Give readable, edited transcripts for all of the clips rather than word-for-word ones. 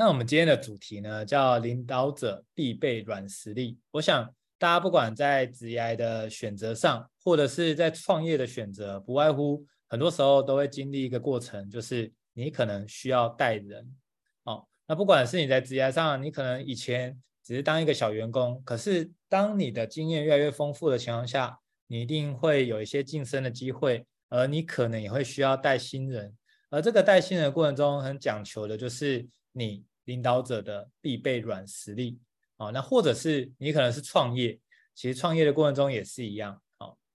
那我们今天的主题呢，叫领导者必备软实力。我想大家不管在职业的选择上，或者是在创业的选择，不外乎很多时候都会经历一个过程，就是你可能需要带人。那不管是你在职业上，你可能以前只是当一个小员工，可是当你的经验越来越丰富的情况下，你一定会有一些晋升的机会，而你可能也会需要带新人。而这个带新人的过程中，很讲求的就是你领导者的必备软实力。那或者是你可能是创业，其实创业的过程中也是一样。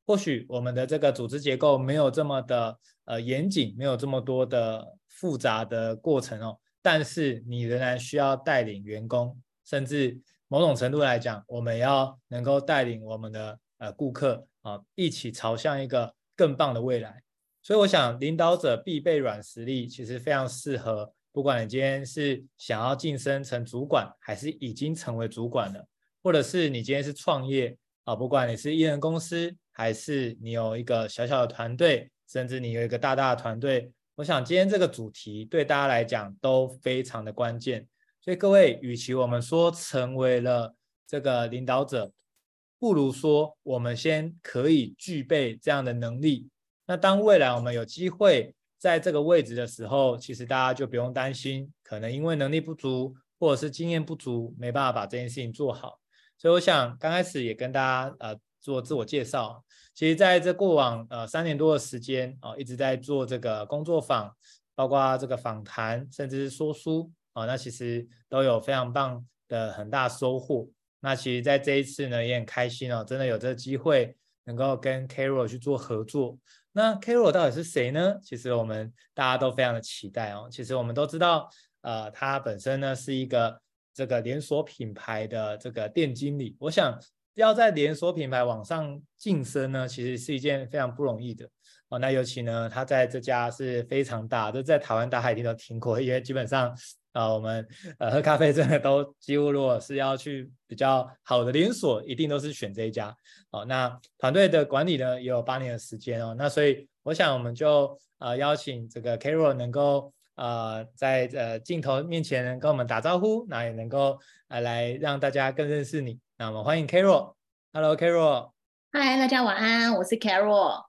或许我们的这个组织结构没有这么的严谨，没有这么多的复杂的过程但是你仍然需要带领员工，甚至某种程度来讲，我们要能够带领我们的顾客一起朝向一个更棒的未来。所以我想领导者必备软实力其实非常适合，不管你今天是想要晋升成主管，还是已经成为主管了，或者是你今天是创业不管你是一人公司，还是你有一个小小的团队，甚至你有一个大大的团队，我想今天这个主题对大家来讲都非常的关键。所以各位，与其我们说成为了这个领导者，不如说我们先可以具备这样的能力。那当未来我们有机会在这个位置的时候，其实大家就不用担心可能因为能力不足或者是经验不足没办法把这件事情做好。所以我想刚开始也跟大家做自我介绍，其实在这过往3年多的时间一直在做这个工作坊，包括这个访谈，甚至是说书那其实都有非常棒的很大收获。那其实在这一次呢也很开心真的有这个机会能够跟 Carol 去做合作。那 Carol 到底是谁呢？其实我们大家都非常的期待其实我们都知道他本身呢是一个这个连锁品牌的这个店经理。我想要在连锁品牌往上晋升呢，其实是一件非常不容易的那尤其呢他在这家是非常大，这在台湾大家一定都听过，因为基本上我们喝咖啡真的都几乎如果是要去比较好的连锁一定都是选这一家那团队的管理呢也有8年的时间那所以我想我们就邀请这个 Carol 能够在镜头面前能跟我们打招呼，那也能够来让大家更认识你。那我们欢迎 Carol。 Hello Carol。 嗨，大家晚安，我是 Carol。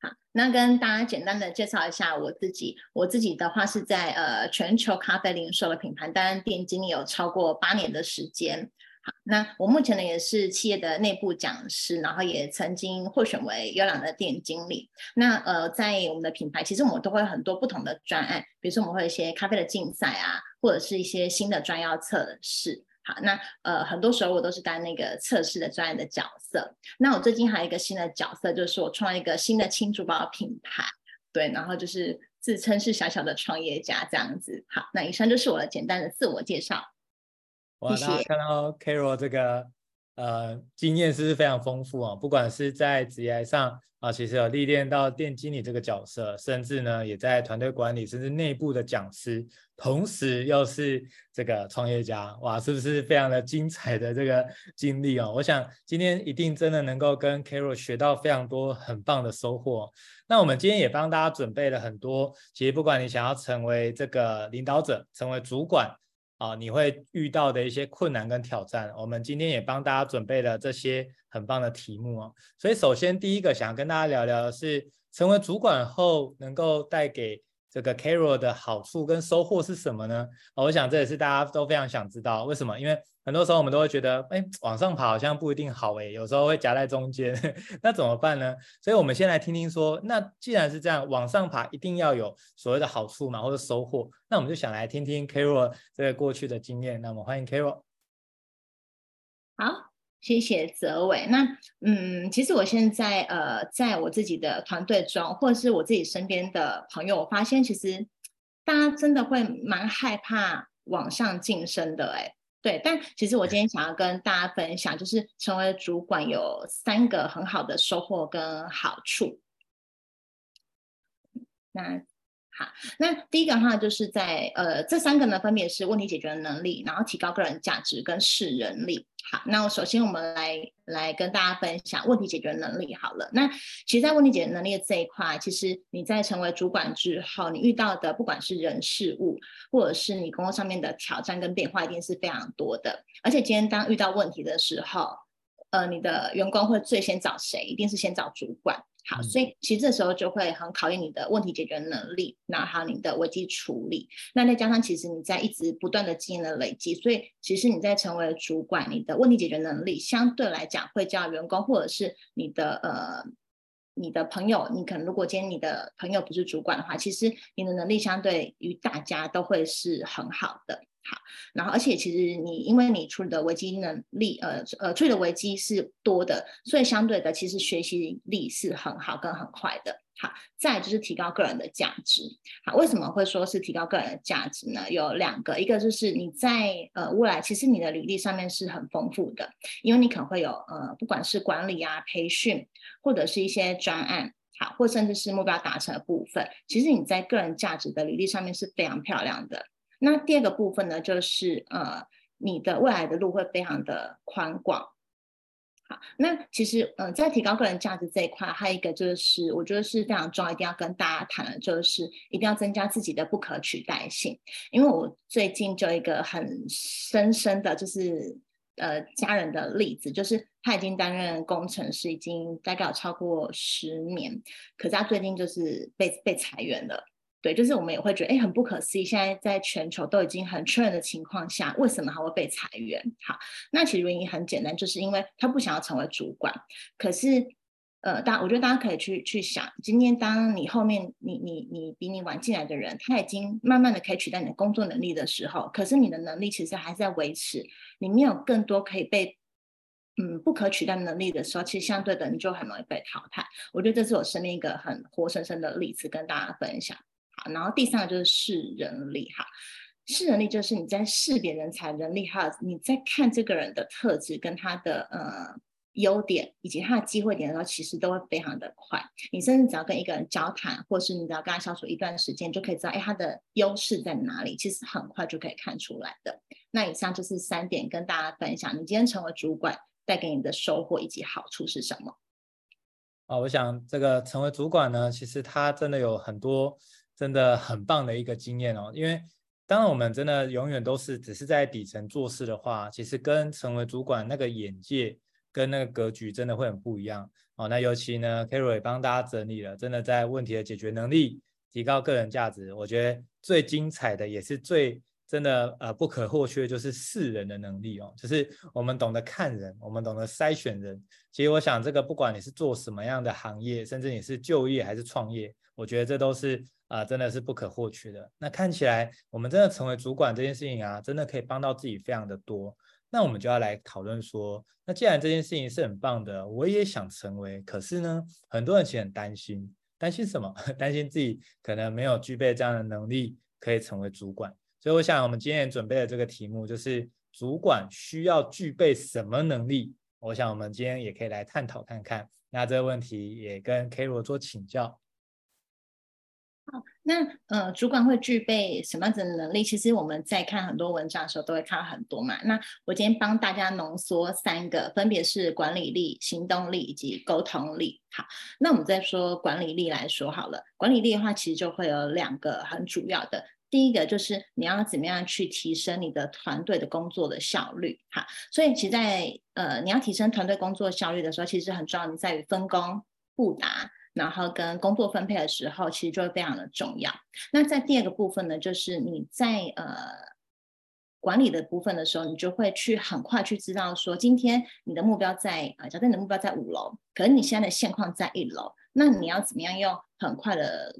好，那跟大家简单的介绍一下我自己。我自己的话是在全球咖啡零售的品牌担任店经理有超过8年的时间。好，那我目前呢也是企业的内部讲师，然后也曾经获选为优良的店经理。那在我们的品牌，其实我们都会有很多不同的专案，比如说我们会有一些咖啡的竞赛啊，或者是一些新的专要测试。好，那很多时候我都是担那个测试的专案的角色。那我最近还有一个新的角色，就是我创了一个新的轻珠宝品牌，对，然后就是自称是小小的创业家这样子。好，那以上就是我的简单的自我介绍。哇，大家看到 Carol 这个经验是非常丰富不管是在职涯上其实有历练到店经理这个角色，甚至呢也在团队管理，甚至内部的讲师，同时又是这个创业家。哇，是不是非常的精彩的这个经历我想今天一定真的能够跟 Carol 学到非常多很棒的收获。那我们今天也帮大家准备了很多，其实不管你想要成为这个领导者，成为主管你会遇到的一些困难跟挑战，我们今天也帮大家准备了这些很棒的题目所以首先第一个想跟大家聊聊的是，成为主管后能够带给这个 Carol 的好处跟收获是什么呢我想这也是大家都非常想知道。为什么？因为很多时候我们都会觉得往上爬好像不一定好有时候会夹在中间那怎么办呢？所以我们先来听听说，那既然是这样，往上爬一定要有所谓的好处嘛，或者收获。那我们就想来听听 Carol 这个过去的经验。那我们欢迎 Carol。 好，谢谢泽伟。那其实我现在在我自己的团队中，或者是我自己身边的朋友，我发现其实大家真的会蛮害怕往上晋升的对。但其实我今天想要跟大家分享，就是成为主管有3个很好的收获跟好处。那好，那第一个的话就是在这三个呢分别是问题解决能力，然后提高个人价值跟识人力。好，那首先我们来跟大家分享问题解决能力好了。那其实在问题解决能力的这一块，其实你在成为主管之后，你遇到的不管是人事物或者是你工作上面的挑战跟变化一定是非常多的，而且今天当遇到问题的时候你的员工会最先找谁？一定是先找主管。好，所以其实这时候就会很考验你的问题解决能力，然后还有你的危机处理。那再加上其实你在一直不断的经验的累积，所以其实你在成为主管，你的问题解决能力相对来讲会叫员工或者是你的朋友，你可能如果今天你的朋友不是主管的话，其实你的能力相对于大家都会是很好的。好，然后而且其实你因为你处理的危机能力处理的危机是多的，所以相对的其实学习力是很好跟很快的。好，再来就是提高个人的价值。好，为什么会说是提高个人的价值呢？有两个，一个就是你在未来其实你的履历上面是很丰富的，因为你可能会有不管是管理啊、培训或者是一些专案，好，或甚至是目标达成的部分，其实你在个人价值的履历上面是非常漂亮的。那第二个部分呢，就是你的未来的路会非常的宽广。好，那其实在提高个人价值这一块，还有一个就是我觉得是非常重要，一定要跟大家谈的，就是一定要增加自己的不可取代性。因为我最近就一个很深深的就是家人的例子，就是他已经担任工程师已经大概有超过10年，可是他最近就是被裁员了。对，就是我们也会觉得很不可思议，现在在全球都已经很确认的情况下，为什么还会被裁员？好，那其实原因很简单，就是因为他不想要成为主管。可是我觉得大家可以去想，今天当你后面你比你晚进来的人，他已经慢慢的可以取代你的工作能力的时候，可是你的能力其实还是在维持，你没有更多可以被不可取代能力的时候，其实相对的你就很容易被淘汰。我觉得这是我身边一个很活生生的例子跟大家分享。好，然后第三个就是识人力。好，识人力就是你在识别人才能力，还有你在看这个人的特质跟他的优点以及他的机会点的时候，其实都会非常的快。你甚至只要跟一个人交谈，或是你只要跟他相处一段时间，就可以知道他的优势在哪里，其实很快就可以看出来的。那以上就是3点跟大家分享，你今天成为主管带给你的收获以及好处是什么。我想这个成为主管呢，其实他真的有很多真的很棒的一个经验哦。因为当我们真的永远都是只是在底层做事的话，其实跟成为主管那个眼界跟那个格局真的会很不一样哦。那尤其呢 Carol 也帮大家整理了，真的在问题的解决能力、提高个人价值，我觉得最精彩的也是最真的不可或缺就是识人的能力哦，就是我们懂得看人，我们懂得筛选人。其实我想这个不管你是做什么样的行业，甚至你是就业还是创业，我觉得这都是真的是不可或缺的。那看起来我们真的成为主管这件事情真的可以帮到自己非常的多。那我们就要来讨论说，那既然这件事情是很棒的，我也想成为，可是呢很多人其实很担心什么？担心自己可能没有具备这样的能力可以成为主管。所以我想我们今天准备的这个题目就是主管需要具备什么能力，我想我们今天也可以来探讨看看。那这个问题也跟 Carol 做请教。好，那主管会具备什么样子的能力？其实我们在看很多文章的时候都会看到很多嘛。那我今天帮大家浓缩3个，分别是管理力、行动力以及沟通力。好，那我们再说管理力来说好了。管理力的话，其实就会有2个很主要的。第一个就是你要怎么样去提升你的团队的工作的效率。好，所以其实在你要提升团队工作效率的时候，其实很重要，你在于分工、布达，然后跟工作分配的时候，其实就会非常的重要。那在第2个部分呢，就是你在管理的部分的时候，你就会去很快去知道说，今天你的目标在假设你的目标在5楼，可是你现在的现况在1楼，那你要怎么样用很快的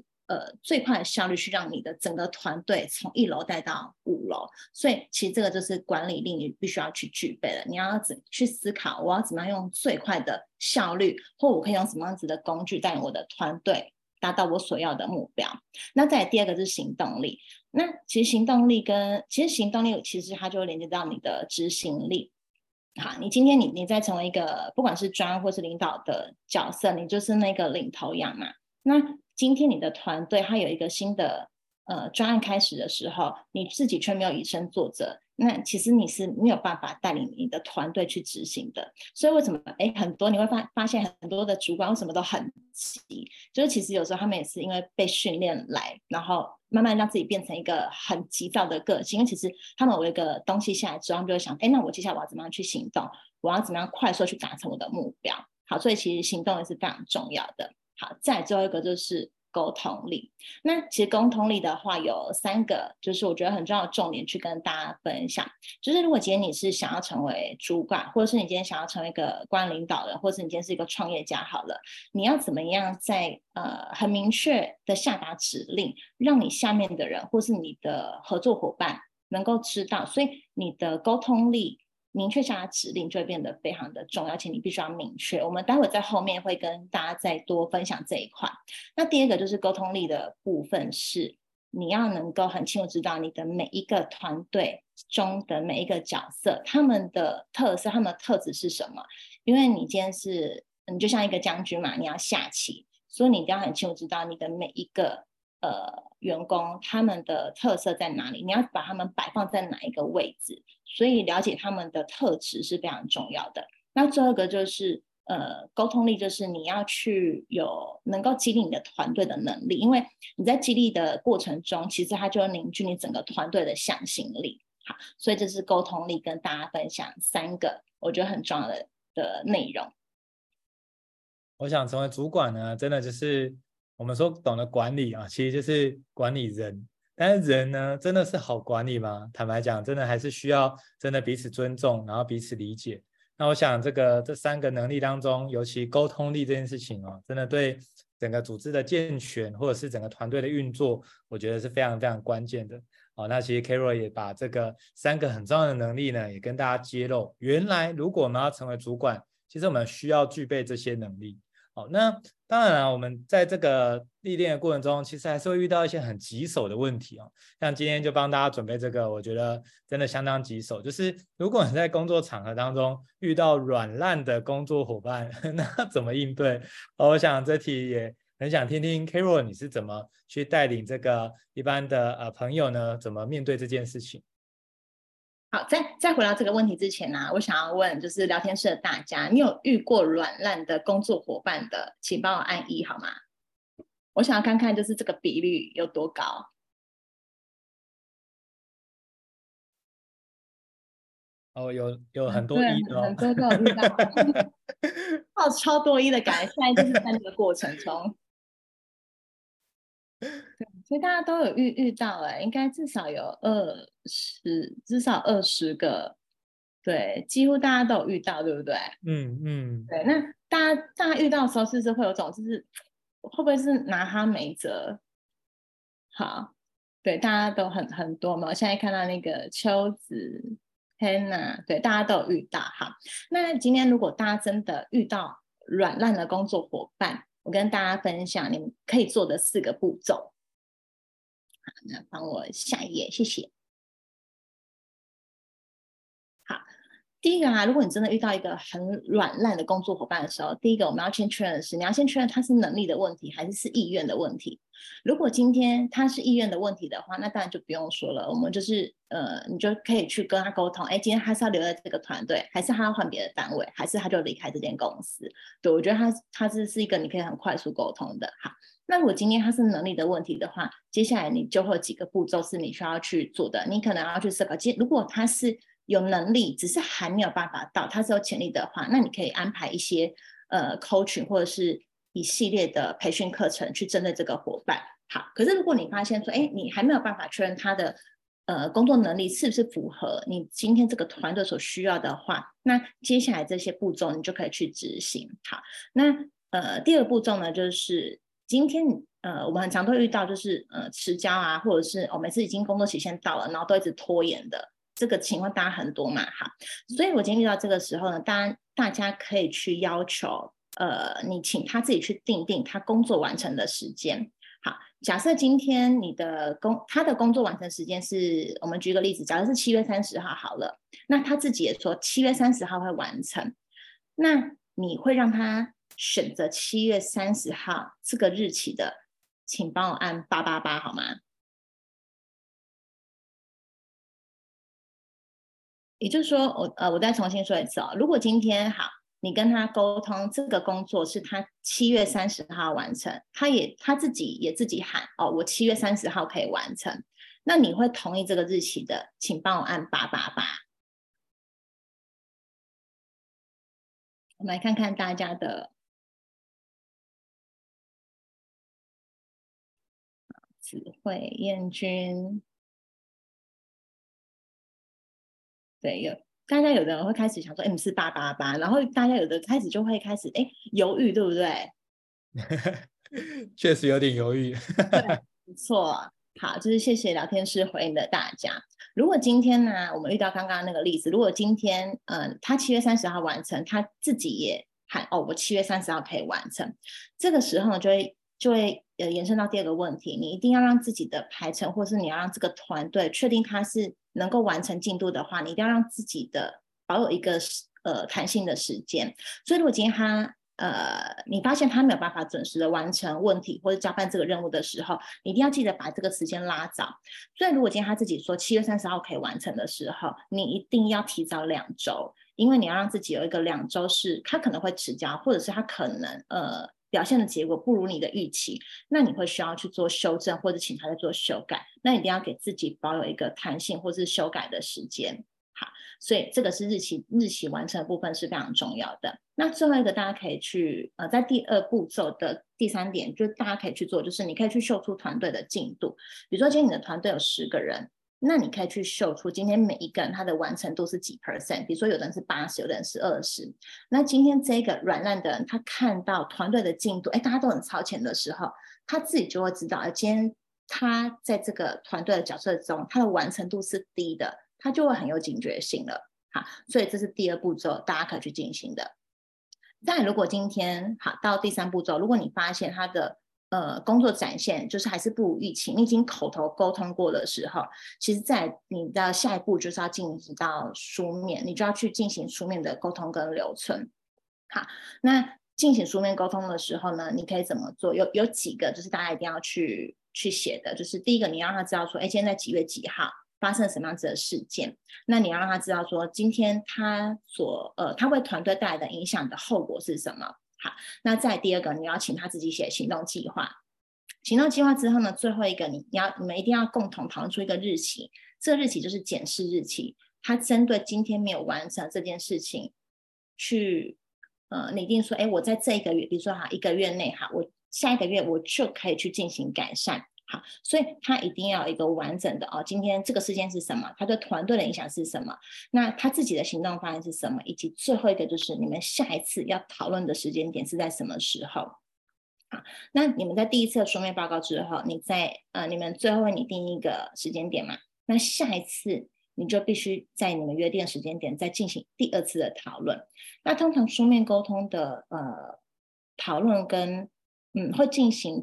最快的效率去让你的整个团队从1楼带到5楼。所以其实这个就是管理力，你必须要去具备的。你要去思考，我要怎么样用最快的效率，或我可以用什么样子的工具带我的团队达到我所要的目标。那再来第2个是行动力。那其实行动力其实它就会连接到你的执行力。好，你今天你在成为一个不管是专案或是领导的角色，你就是那个领头羊嘛。那今天你的团队它有一个新的专案开始的时候，你自己却没有以身作则，那其实你是没有办法带领你的团队去执行的。所以为什么很多你会发现很多的主管为什么都很急，就是其实有时候他们也是因为被训练来，然后慢慢让自己变成一个很急躁的个性。因为其实他们有一个东西下来之后，他们就会想那我接下来我要怎么样去行动，我要怎么样快速去达成我的目标。好，所以其实行动也是非常重要的。好，再最后一个就是沟通力。那其实沟通力的话有三个就是我觉得很重要的重点去跟大家分享。就是如果今天你是想要成为主管，或者是你今天想要成为一个管理领导人，或者是你今天是一个创业家好了，你要怎么样在很明确的下达指令，让你下面的人或是你的合作伙伴能够知道。所以你的沟通力明确下的指令就会变得非常的重要，而且你必须要明确。我们待会在后面会跟大家再多分享这一块。那第二个就是沟通力的部分，是你要能够很清楚知道你的每一个团队中的每一个角色，他们的特色，他们的特质是什么。因为你今天是你就像一个将军嘛，你要下棋，所以你一定要很清楚知道你的每一个员工他们的特色在哪里，你要把他们摆放在哪一个位置，所以了解他们的特质是非常重要的。那最后一个就是沟通力，就是你要去有能够激励你的团队的能力，因为你在激励的过程中其实它就凝聚你整个团队的向心力。好，所以这是沟通力跟大家分享三个我觉得很重要 的内容。我想成为主管呢，真的就是我们说懂得管理啊，其实就是管理人。但是人呢，真的是好管理吗？坦白讲，真的还是需要真的彼此尊重，然后彼此理解。那我想这三个能力当中，尤其沟通力这件事情哦，真的对整个组织的健全或者是整个团队的运作，我觉得是非常非常关键的。好，那其实 Carol 也把这个三个很重要的能力呢，也跟大家揭露。原来如果我们要成为主管，其实我们需要具备这些能力。好，那当然了，我们在这个历练的过程中，其实还是会遇到一些很棘手的问题哦。像今天就帮大家准备这个，我觉得真的相当棘手。就是如果你在工作场合当中遇到软烂的工作伙伴，那怎么应对？我想这题也很想听听 Carol 你是怎么去带领这个一般的朋友呢？怎么面对这件事情？好，在回到这个问题之前我想要问就是聊天室的大家，你有遇过软烂的工作伙伴的，请帮我按1好吗？我想要看看就是这个比率有多高。哦，有很多1的哦，很多都有遇到超多1的感觉，现在就是在那个过程中对，所以大家都有遇到应该至少有20个，对，几乎大家都有遇到，对不对？对，那大家遇到的时候，是会有种就是会不会是拿他没辙？好，对，大家都很多嘛。我现在看到那个秋子 Hannah， 对，大家都有遇到。好，那今天如果大家真的遇到软烂的工作伙伴，我跟大家分享你们可以做的4个步骤。好，那帮我下一页，谢谢。好，第一个如果你真的遇到一个很软烂的工作伙伴的时候，第一个我们要先确认的是，你要先确认他是能力的问题还是意愿的问题。如果今天他是意愿的问题的话，那当然就不用说了，我们就是你就可以去跟他沟通，今天他是要留在这个团队，还是他要换别的单位，还是他就离开这间公司。对，我觉得他是一个你可以很快速沟通的。好，那如果今天他是能力的问题的话，接下来你就会有几个步骤是你需要去做的，你可能要去思考，如果他是有能力只是还没有办法到，他是有潜力的话，那你可以安排一些coaching 或者是一系列的培训课程去针对这个伙伴。好，可是如果你发现说你还没有办法确认他的工作能力是不是符合你今天这个团队所需要的话，那接下来这些步骤你就可以去执行。好，那第2步骤呢，就是今天我们很常都遇到就是迟交或者是每次已经工作期限到了，然后都一直拖延的这个情况大家很多嘛。好，所以我今天遇到这个时候呢，当然大家可以去要求你请他自己去定他工作完成的时间。好，假设今天他的工作完成时间是，我们举个例子，假设是7月30号好了，那他自己也说7月30号会完成，那你会让他选择7月30号这个日期的，请帮我按888好吗？也就是说，我再重新说一次哦。如果今天好，你跟他沟通这个工作是他7月30号完成，他自己喊哦，我7月30号可以完成。那你会同意这个日期的，请帮我按888。我们来看看大家的，子慧、燕君，对，大家有的人会开始想说，是888，然后大家有的开始就会开始犹豫，对不对？确实有点犹豫。对，不错。好，就是谢谢聊天室回应的大家。如果今天呢，我们遇到刚刚那个例子，如果今天他7月30号完成，他自己也喊哦，我7月30号可以完成，这个时候就会延伸到第二个问题，你一定要让自己的排程，或是你要让这个团队确定他是能够完成进度的话，你一定要让自己的保有一个弹性的时间。所以如果今天他你发现他没有办法准时的完成问题或者交办这个任务的时候，你一定要记得把这个时间拉早。所以如果今天他自己说7月30号可以完成的时候，你一定要提早2周，因为你要让自己有一个2周是他可能会迟交，或者是他可能表现的结果不如你的预期，那你会需要去做修正，或者请他再做修改，那一定要给自己保有一个弹性或是修改的时间。好，所以这个是日期完成的部分是非常重要的。那最后一个大家可以去在第二步骤的第3点，就大家可以去做，就是你可以去秀出团队的进度。比如说今天你的团队有10个人，那你可以去秀出今天每一个人他的完成度是几 % 比如说有的人是80%，有的人是20%。那今天这个软烂的人，他看到团队的进度大家都很超前的时候，他自己就会知道今天他在这个团队的角色中他的完成度是低的，他就会很有警觉性了。好，所以这是第二步骤大家可以去进行的。但如果今天好到第3步骤，如果你发现他的工作展现就是还是不如预期，你已经口头沟通过的时候，其实在你的下一步就是要进行到书面，你就要去进行书面的沟通跟留存。好，那进行书面沟通的时候呢，你可以怎么做？有几个就是大家一定要去写的，就是第一个，你要让他知道说，今天在几月几号发生什么样子的事件，那你要让他知道说今天他为团队带来的影响的后果是什么。好，那再第二个，你要请他自己写行动计划。行动计划之后呢，最后一个你们一定要共同讨论出一个日期，这个日期就是检视日期，他针对今天没有完成这件事情去拟定说，我在这一个月，比如说1个月内，我下1个月我就可以去进行改善。好，所以他一定要有一个完整的今天这个事件是什么，他对团队的影响是什么，那他自己的行动方案是什么，以及最后一个就是你们下一次要讨论的时间点是在什么时候。好，那你们在第一次的书面报告之后，你们最后会拟定一个时间点嘛？那下一次你就必须在你们约定的时间点再进行第2次的讨论。那通常书面沟通的讨论跟会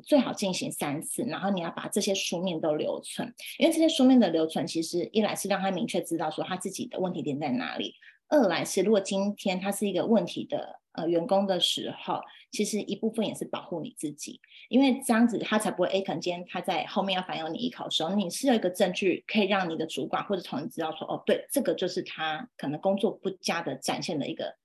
最好进行3次，然后你要把这些书面都留存，因为这些书面的留存其实一来是让他明确知道说他自己的问题点在哪里，二来是如果今天他是一个问题的员工的时候，其实一部分也是保护你自己，因为这样子他才不会可能今天他在后面要反咬你一口的时候，你是有一个证据可以让你的主管或者同事知道说，对，这个就是他可能工作不佳的展现的一个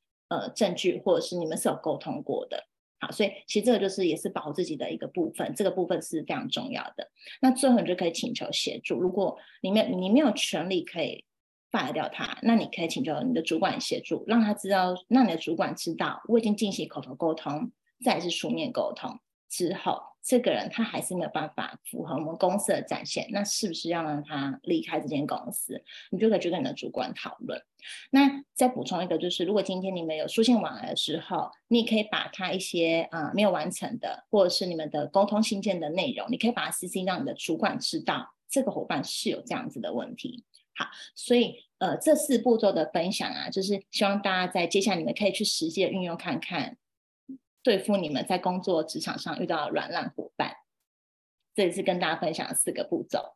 证据，或者是你们是有沟通过的。好，所以其实这个也是保护自己的一个部分，这个部分是非常重要的。那最后你就可以请求协助，如果你没有权利可以罢掉他，那你可以请求你的主管协助，让你的主管知道我已经进行口头沟通，再是书面沟通之后，这个人他还是没有办法符合我们公司的展现，那是不是要让他离开这间公司，你就可以去跟你的主管讨论。那再补充一个，就是如果今天你们有书信往来的时候，你可以把他一些没有完成的，或者是你们的沟通信件的内容，你可以把它 CC 让你的主管知道这个伙伴是有这样子的问题。好，所以这4步骤的分享就是希望大家在接下来你们可以去实际的运用看看，对付你们在工作职场上遇到的软烂伙伴。这也是跟大家分享的4个步骤。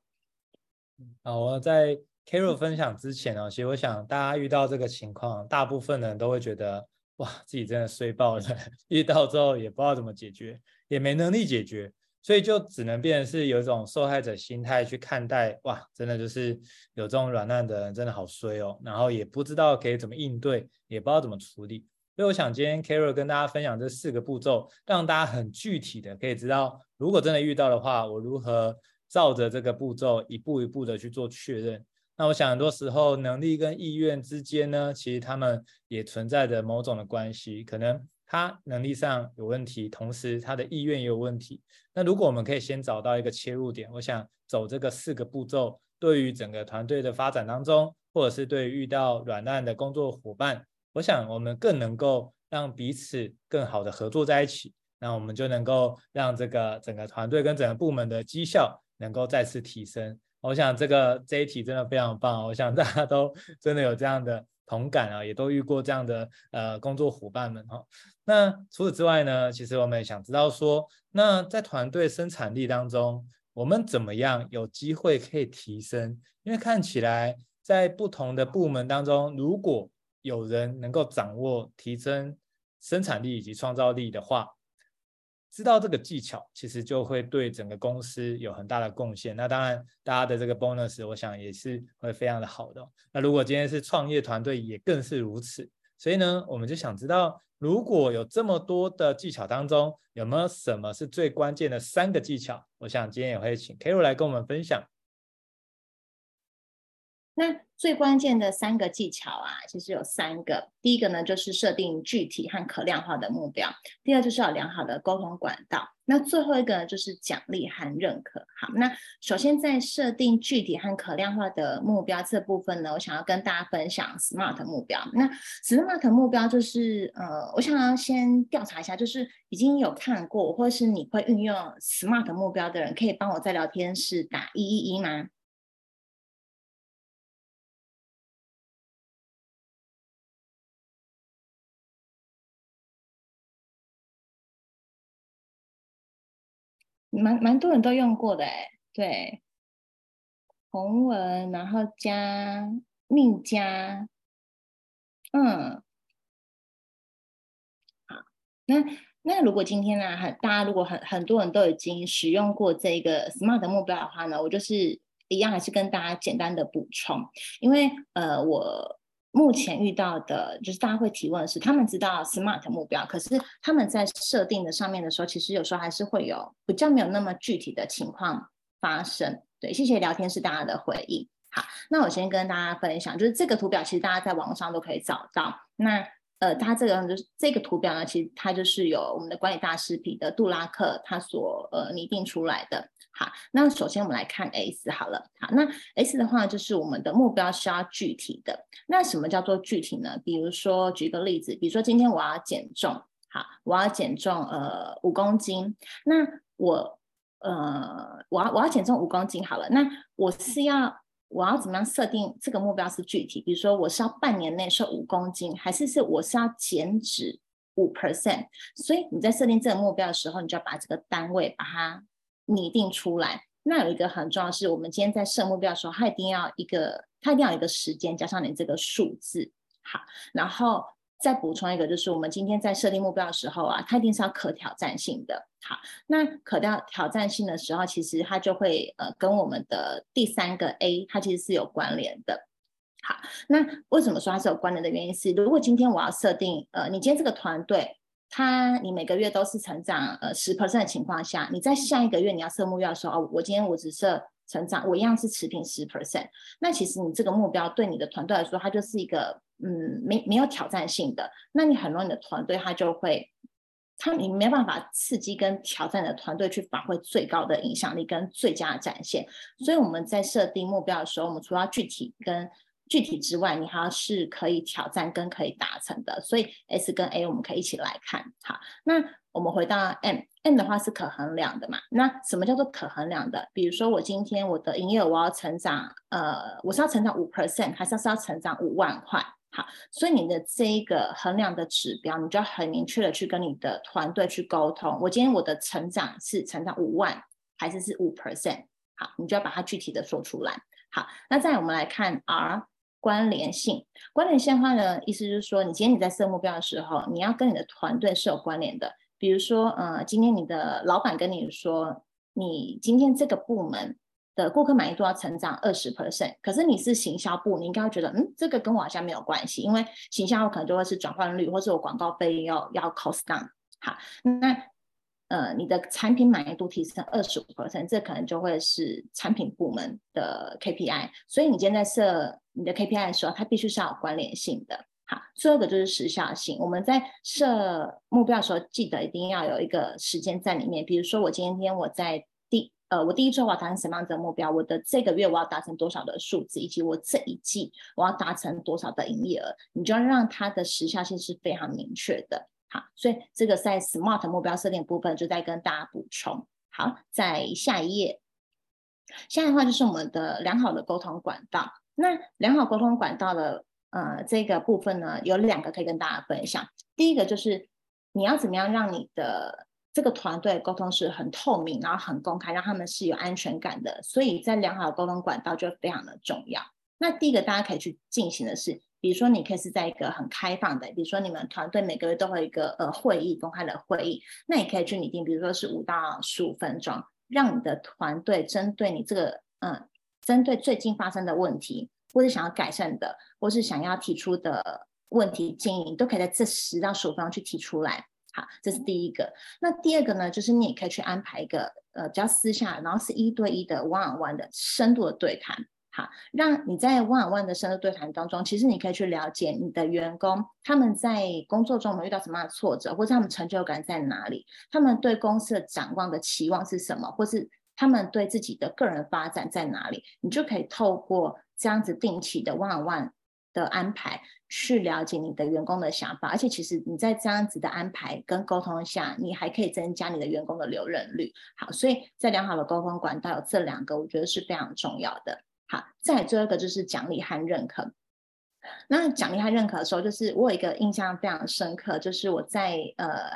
好，我在 Carol 分享之前其实我想大家遇到这个情况，大部分人都会觉得哇，自己真的衰爆了，遇到之后也不知道怎么解决，也没能力解决，所以就只能变成是有一种受害者心态去看待，哇，真的就是有这种软烂的人真的好衰哦，然后也不知道可以怎么应对，也不知道怎么处理。所以我想今天 Carol 跟大家分享这4个步骤，让大家很具体的可以知道，如果真的遇到的话，我如何照着这个步骤一步一步的去做确认。那我想很多时候能力跟意愿之间呢，其实他们也存在着某种的关系，可能他能力上有问题，同时他的意愿也有问题。那如果我们可以先找到一个切入点，我想走这个4个步骤，对于整个团队的发展当中，或者是对于遇到软烂的工作伙伴，我想我们更能够让彼此更好的合作在一起，那我们就能够让这个整个团队跟整个部门的绩效能够再次提升。我想这一题真的非常棒，我想大家都真的有这样的同感啊，也都遇过这样的工作伙伴们哈。那除此之外呢，其实我们也想知道说，那在团队生产力当中，我们怎么样有机会可以提升？因为看起来在不同的部门当中，如果有人能够掌握提升生产力以及创造力的话，知道这个技巧，其实就会对整个公司有很大的贡献。那当然大家的这个 bonus 我想也是会非常的好的。那如果今天是创业团队也更是如此，所以呢我们就想知道，如果有这么多的技巧当中，有没有什么是最关键的3个技巧？我想今天也会请 Carol 来跟我们分享。那最关键的3个技巧啊，其实有3个。第一个呢，就是设定具体和可量化的目标；第二就是要有良好的沟通管道；那最后一个呢，就是奖励和认可。好，那首先在设定具体和可量化的目标这部分呢，我想要跟大家分享 SMART 目标。那 SMART 目标就是我想要先调查一下，就是已经有看过或是你会运用 SMART 目标的人，可以帮我在聊天室打111吗？蛮多人都用过的哎，对，洪文，然后加命加，好，那如果今天呢，大家如果很多人都已经使用过这个 SMART 目标的话呢，我就是一样还是跟大家简单的补充，因为我目前遇到的就是大家会提问的是，他们知道 SMART 目标，可是他们在设定的上面的时候，其实有时候还是会有比较没有那么具体的情况发生。对，谢谢聊天室大家的回应。好，那我先跟大家分享，就是这个图表其实大家在网上都可以找到。那它这个图表呢，其实它就是有我们的管理大师彼得·杜拉克他所拟定出来的。好，那首先我们来看 S 好了。好，那 S 的话就是我们的目标是要具体的。那什么叫做具体呢？比如说举个例子，比如说今天我要减重，好，我要减重5公斤，那我要减重5公斤好了。那我要怎么样设定这个目标是具体？比如说我是要半年内瘦5公斤，还是我是要减脂5%？所以你在设定这个目标的时候，你就要把这个单位把它拟定出来。那有一个很重要的是，我们今天在设目标的时候，它一定要有一个时间加上你这个数字。好，然后再补充一个，就是我们今天在设定目标的时候啊，它一定是要可挑战性的。好，那可挑战性的时候，其实它就会跟我们的第3个 A 它其实是有关联的。好，那为什么说它是有关联的原因是，如果今天我要设定你今天这个团队你每个月都是成长10% 的情况下，你在下一个月你要设目标的时候，我今天我只设成长，我一样是持平 10%， 那其实你这个目标对你的团队来说，它就是一个没有挑战性的，那你很容易你的团队你没办法刺激跟挑战的团队去发挥最高的影响力跟最佳的展现。所以我们在设定目标的时候，我们除了具体之外，你还要是可以挑战跟可以达成的。所以 S 跟 A 我们可以一起来看。好，那我们回到 M 的话是可衡量的嘛。那什么叫做可衡量的？比如说我今天我的营业额我要成长我是要成长 5% 还是要成长5万块？好，所以你的这一个衡量的指标，你就要很明确的去跟你的团队去沟通，我今天我的成长是成长5万还是 5%？ 好，你就要把它具体的说出来。好，那再我们来看 R 关联性。关联性的话呢，意思就是说，你今天你在设目标的时候，你要跟你的团队是有关联的。比如说，今天你的老板跟你说，你今天这个部门的顾客满意度要成长 20%， 可是你是行销部，你应该会觉得这个跟我好像没有关系，因为行销我可能就会是转换率，或是我广告费要 cost down。 好，那你的产品满意度提升 25%， 这可能就会是产品部门的 KPI。 所以你今天在设你的 KPI 的时候，它必须是要有关联性的。好，最后一个就是时效性。我们在设目标的时候，记得一定要有一个时间在里面。比如说我今天我第一周我要达成什么样的目标，我的这个月我要达成多少的数字，以及我这一季我要达成多少的营业额，你就要让它的时效性是非常明确的。好，所以这个在 SMART 目标设定部分就再跟大家补充。好，在下一页，下一页的话就是我们的良好的沟通管道。那良好沟通管道的这个部分呢，有两个可以跟大家分享。第一个就是你要怎么样让你的这个团队沟通是很透明，然后很公开，让他们是有安全感的，所以在良好的沟通管道就非常的重要。那第一个大家可以去进行的是，比如说你可以是在一个很开放的，比如说你们团队每个月都会有一个会议，公开的会议，那你可以去拟定，比如说是5到15分钟，让你的团队针对你这个针对最近发生的问题，或是想要改善的，或是想要提出的问题建议，你都可以在这10到15分钟去提出来。好，这是第一个。那第二个呢，就是你也可以去安排一个比较私下，然后是1对1的 one on one 的深度的对谈。好，让你在 one on one 的深度对谈当中，其实你可以去了解你的员工他们在工作中遇到什么样的挫折，或者他们成就感在哪里，他们对公司的展望的期望是什么，或是他们对自己的个人发展在哪里，你就可以透过这样子定期的 one on one 的安排去了解你的员工的想法。而且其实你在这样子的安排跟沟通下，你还可以增加你的员工的留任率。好，所以在良好的沟通管道有这两个，我觉得是非常重要的。好，再来最后一个就是奖励和认可。那奖励和认可的时候，就是我有一个印象非常深刻，就是我在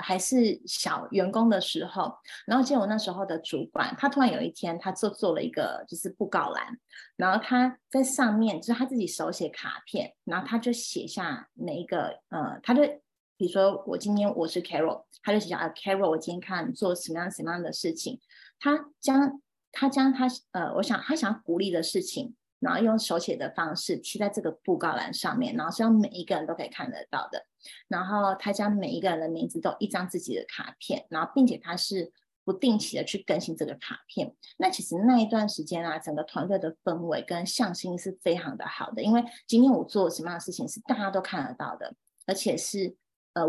还是小员工的时候，然后记得我那时候的主管，他突然有一天他做了一个就是布告栏，然后他在上面就是他自己手写卡片，然后他就写下每一个他就比如说我今天我是 Carol， 他就写下Carol 我今天看做什么样的事情，他想要鼓励的事情，然后用手写的方式贴在这个布告栏上面，然后是让每一个人都可以看得到的。然后他将每一个人的名字都有一张自己的卡片，然后并且他是不定期的去更新这个卡片。那其实那一段时间啊，整个团队的氛围跟向心是非常的好的，因为今天我做什么样的事情是大家都看得到的，而且是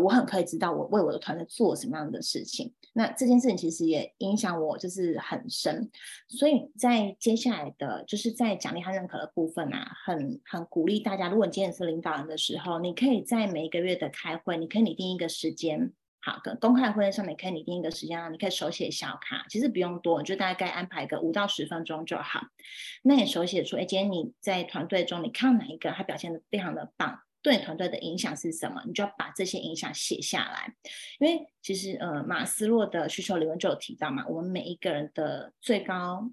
我很可以知道我为我的团队做什么样的事情。那这件事情其实也影响我就是很深，所以在接下来的就是在奖励和认可的部分啊，很鼓励大家，如果你今天是领导人的时候，你可以在每一个月的开会，你可以拟定一个时间。好，公开会上面可以拟定一个时间，你可以手写小卡，其实不用多，就大概安排个5到10分钟就好。那你手写出今天你在团队中你看到哪一个他表现得非常的棒，对团队的影响是什么，你就要把这些影响写下来。因为其实马斯洛的需求理论就有提到嘛，我们每一个人的最高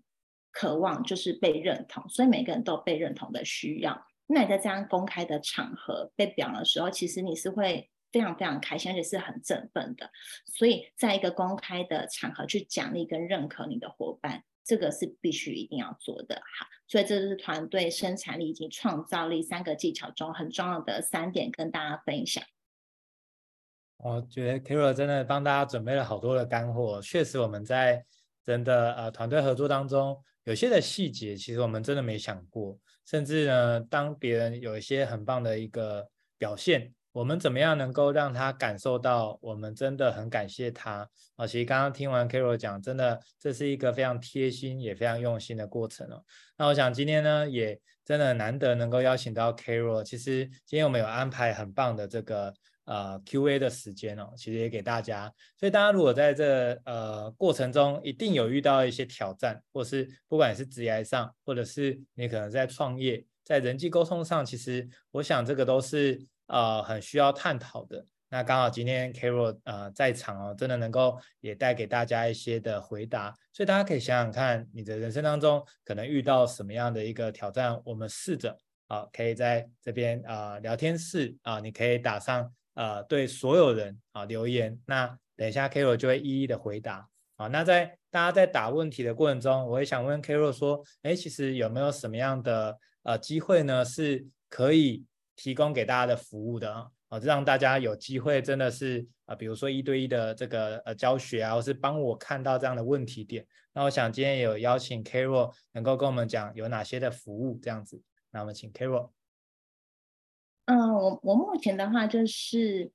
渴望就是被认同，所以每个人都有被认同的需要。那你在这样公开的场合被表扬的时候，其实你是会非常非常开心，而且是很振奋的。所以在一个公开的场合去奖励跟认可你的伙伴，这个是必须一定要做的。好，所以这就是团队生产力以及创造力3个技巧中很重要的3点跟大家分享。我觉得 Carol 真的帮大家准备了好多的干货。确实我们在真的团队合作当中，有些的细节其实我们真的没想过，甚至呢当别人有一些很棒的一个表现，我们怎么样能够让他感受到我们真的很感谢他。其实刚刚听完 Carol 讲，真的这是一个非常贴心也非常用心的过程。那我想今天呢也真的难得能够邀请到 Carol， 其实今天我们有安排很棒的这个Q&A 的时间其实也给大家。所以大家如果在这过程中一定有遇到一些挑战，或是不管是职业上，或者是你可能在创业在人际沟通上，其实我想这个都是很需要探讨的。那刚好今天 Carol 在场真的能够也带给大家一些的回答。所以大家可以想想看，你的人生当中可能遇到什么样的一个挑战，我们试着啊，可以在这边聊天室啊，你可以打上对所有人啊留言，那等一下 Carol 就会一一的回答啊。那在大家在打问题的过程中，我也想问 Carol 说，哎，其实有没有什么样的机会呢，是可以提供给大家的服务的啊？让大家有机会真的是比如说一对一的这个教学啊，或是帮我看到这样的问题点。那我想今天也有邀请 Carol 能够跟我们讲有哪些的服务这样子。那我们请 Carol。我目前的话就是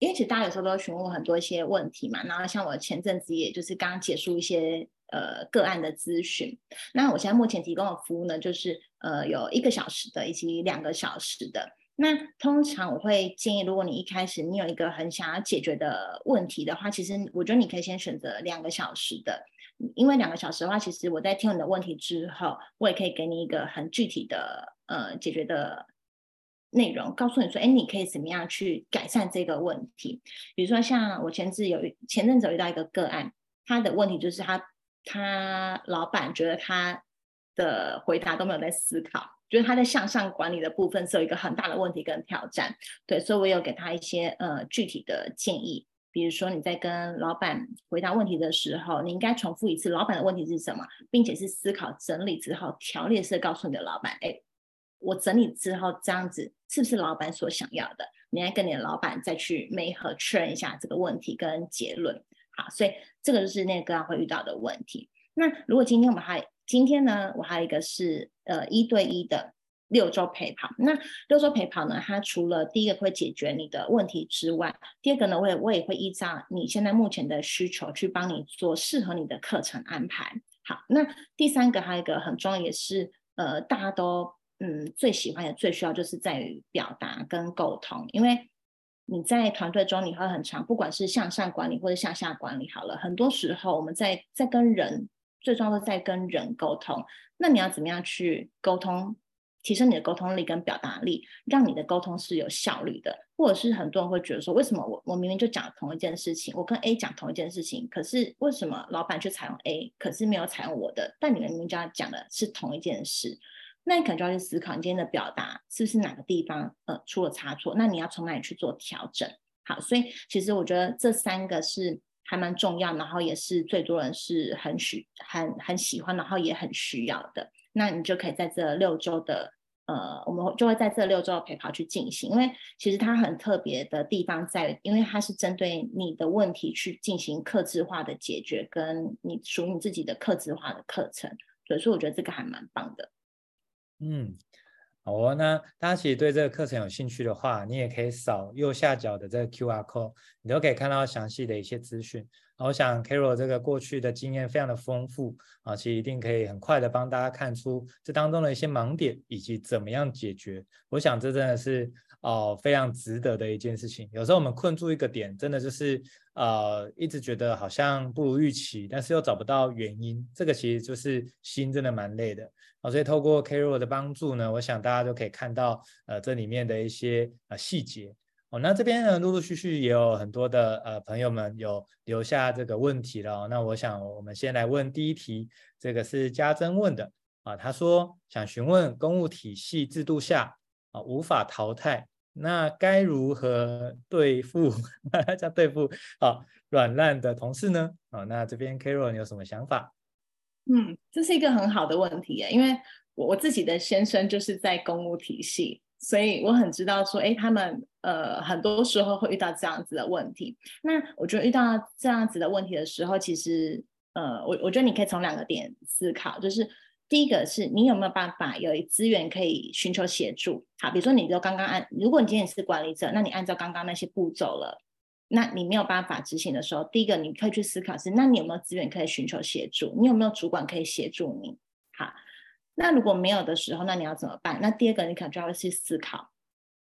因为其实大家有时候都询问很多一些问题嘛，然后像我前阵子也就是刚结束一些个案的咨询。那我现在目前提供的服务呢，就是有1个小时的以及2个小时的。那通常我会建议，如果你一开始你有一个很想要解决的问题的话，其实我觉得你可以先选择2个小时的，因为2个小时的话，其实我在听你的问题之后，我也可以给你一个很具体的解决的内容，告诉你说，哎，你可以怎么样去改善这个问题。比如说像我前阵子有遇到一个个案，他的问题就是他老板觉得他的回答都没有在思考，就是他在向上管理的部分是有一个很大的问题跟挑战，对，所以我有给他一些具体的建议，比如说你在跟老板回答问题的时候，你应该重复一次老板的问题是什么，并且是思考整理之后条列式告诉你的老板，哎，我整理之后这样子是不是老板所想要的，你来跟你的老板再去媒合确认一下这个问题跟结论。好，所以这个就是那个会遇到的问题。那如果今天呢，我还有一个是1对1的6周陪跑。那6周陪跑呢，它除了第一个会解决你的问题之外，第二个呢，我也会依照你现在目前的需求去帮你做适合你的课程安排。好，那第三个还有一个很重要，也是大家都最喜欢也最需要，就是在于表达跟沟通，因为你在团队中你会很常，不管是向上管理或者向下管理好了，很多时候我们在跟人，最重要是在跟人沟通，那你要怎么样去沟通，提升你的沟通力跟表达力，让你的沟通是有效率的。或者是很多人会觉得说，为什么我明明就讲同一件事情，我跟 A 讲同一件事情，可是为什么老板去采用 A 可是没有采用我的，但你们明明就要讲的是同一件事。那你可能就要去思考你今天的表达是不是哪个地方出了差错，那你要从哪里去做调整。好，所以其实我觉得这3个是还蛮重要，然后也是最多人是很喜欢，然后也很需要的。那你就可以在这6周的我们就会在这6周的陪跑去进行，因为其实它很特别的地方在于，因为它是针对你的问题去进行客制化的解决，跟你属于你自己的客制化的课程，所以我觉得这个还蛮棒的。好哦，那大家其实对这个课程有兴趣的话，你也可以扫右下角的这个 QR code， 你都可以看到详细的一些资讯。我想 Carol 这个过去的经验非常的丰富啊，其实一定可以很快的帮大家看出这当中的一些盲点以及怎么样解决。我想这真的是非常值得的一件事情。有时候我们困住一个点，真的就是一直觉得好像不如预期，但是又找不到原因，这个其实就是心真的蛮累的。所以透过 Carol 的帮助呢，我想大家都可以看到这里面的一些细节。那这边呢，陆陆续续也有很多的朋友们有留下这个问题了。那我想我们先来问第一题，这个是家珍问的他说想询问公务体系制度下无法淘汰，那该如何对付叫对付软烂的同事呢？那这边 Carol 你有什么想法？这是一个很好的问题耶，因为我自己的先生就是在公务体系，所以我很知道说，他们很多时候会遇到这样子的问题。那我觉得遇到这样子的问题的时候，其实我觉得你可以从2个点思考，就是第一个是你有没有办法有资源可以寻求协助。好，比如说如果你今天是管理者，那你按照刚刚那些步骤了，那你没有办法执行的时候，第一个你可以去思考是，那你有没有资源可以寻求协助，你有没有主管可以协助你。好，那如果没有的时候，那你要怎么办？那第二个你可能就要去思考，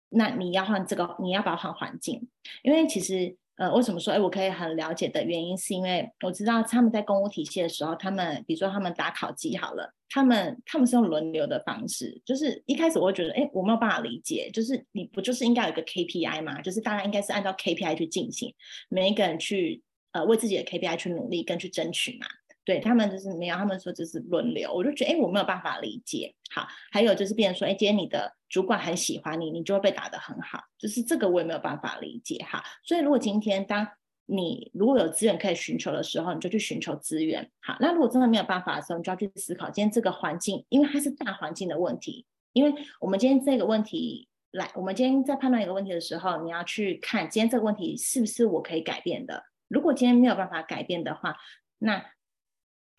那你要不要换环境？因为其实为什么说我可以很了解的原因，是因为我知道他们在公务体系的时候，他们比如说他们打考绩好了，他们是用轮流的方式。就是一开始我会觉得我没有办法理解，就是你不就是应该有一个 KPI 吗？就是大家应该是按照 KPI 去进行，每一个人去为自己的 KPI 去努力跟去争取嘛。对，他们就是没有，他们说就是轮流，我就觉得我没有办法理解。好，还有就是变成说今天你的主管很喜欢你，你就会被打得很好，就是这个我也没有办法理解。好，所以如果今天当你如果有资源可以寻求的时候，你就去寻求资源。好，那如果真的没有办法的时候，你就要去思考今天这个环境，因为它是大环境的问题。因为我们今天这个问题来，我们今天在判断一个问题的时候，你要去看今天这个问题是不是我可以改变的。如果今天没有办法改变的话，那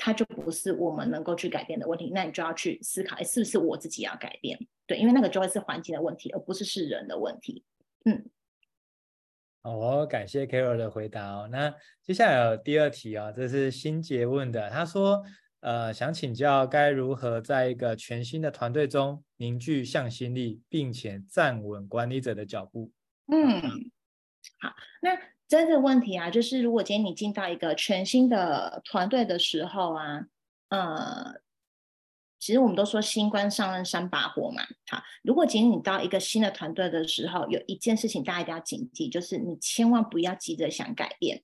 它就不是我们能够去改变的问题，那你就要去思考是不是我自己要改变。对，因为那个就会是环境的问题，而不是是人的问题。嗯，好哦，感谢 Carol 的回答哦。那接下来有第二题哦，这是新杰问的，他说想请教该如何在一个全新的团队中凝聚向心力，并且站稳管理者的脚步。嗯，好，那这个问题啊，就是如果今天你进到一个全新的团队的时候啊，其实我们都说新官上任三把火嘛。好，如果今天你到一个新的团队的时候，有一件事情大家一定要谨记，就是你千万不要急着想改变，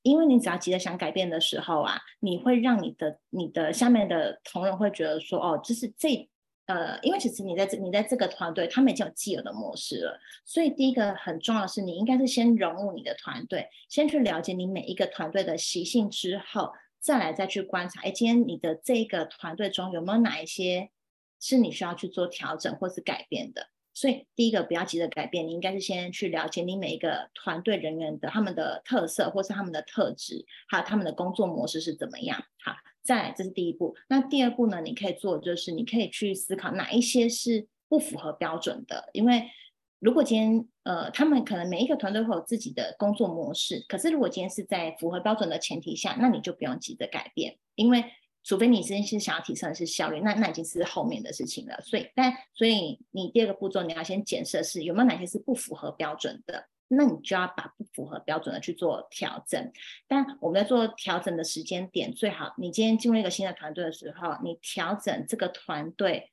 因为你只要急着想改变的时候啊，你会让你的下面的同仁会觉得说，哦，就是因为其实你在这个团队他们已经有既有的模式了，所以第一个很重要的是你应该是先融入你的团队，先去了解你每一个团队的习性之后，再去观察今天你的这个团队中有没有哪一些是你需要去做调整或是改变的。所以第一个不要急着改变，你应该是先去了解你每一个团队人员的他们的特色或是他们的特质，还有他们的工作模式是怎么样。好，再来，这是第一步。那第二步呢，你可以做就是你可以去思考哪一些是不符合标准的，因为如果今天他们可能每一个团队会有自己的工作模式，可是如果今天是在符合标准的前提下，那你就不用急着改变，因为除非你是想要提升的是效率，那已经是后面的事情了。所以你第二个步骤你要先检视是有没有哪些是不符合标准的，那你就要把不符合标准的去做调整。但我们在做调整的时间点，最好你今天进入一个新的团队的时候，你调整这个团队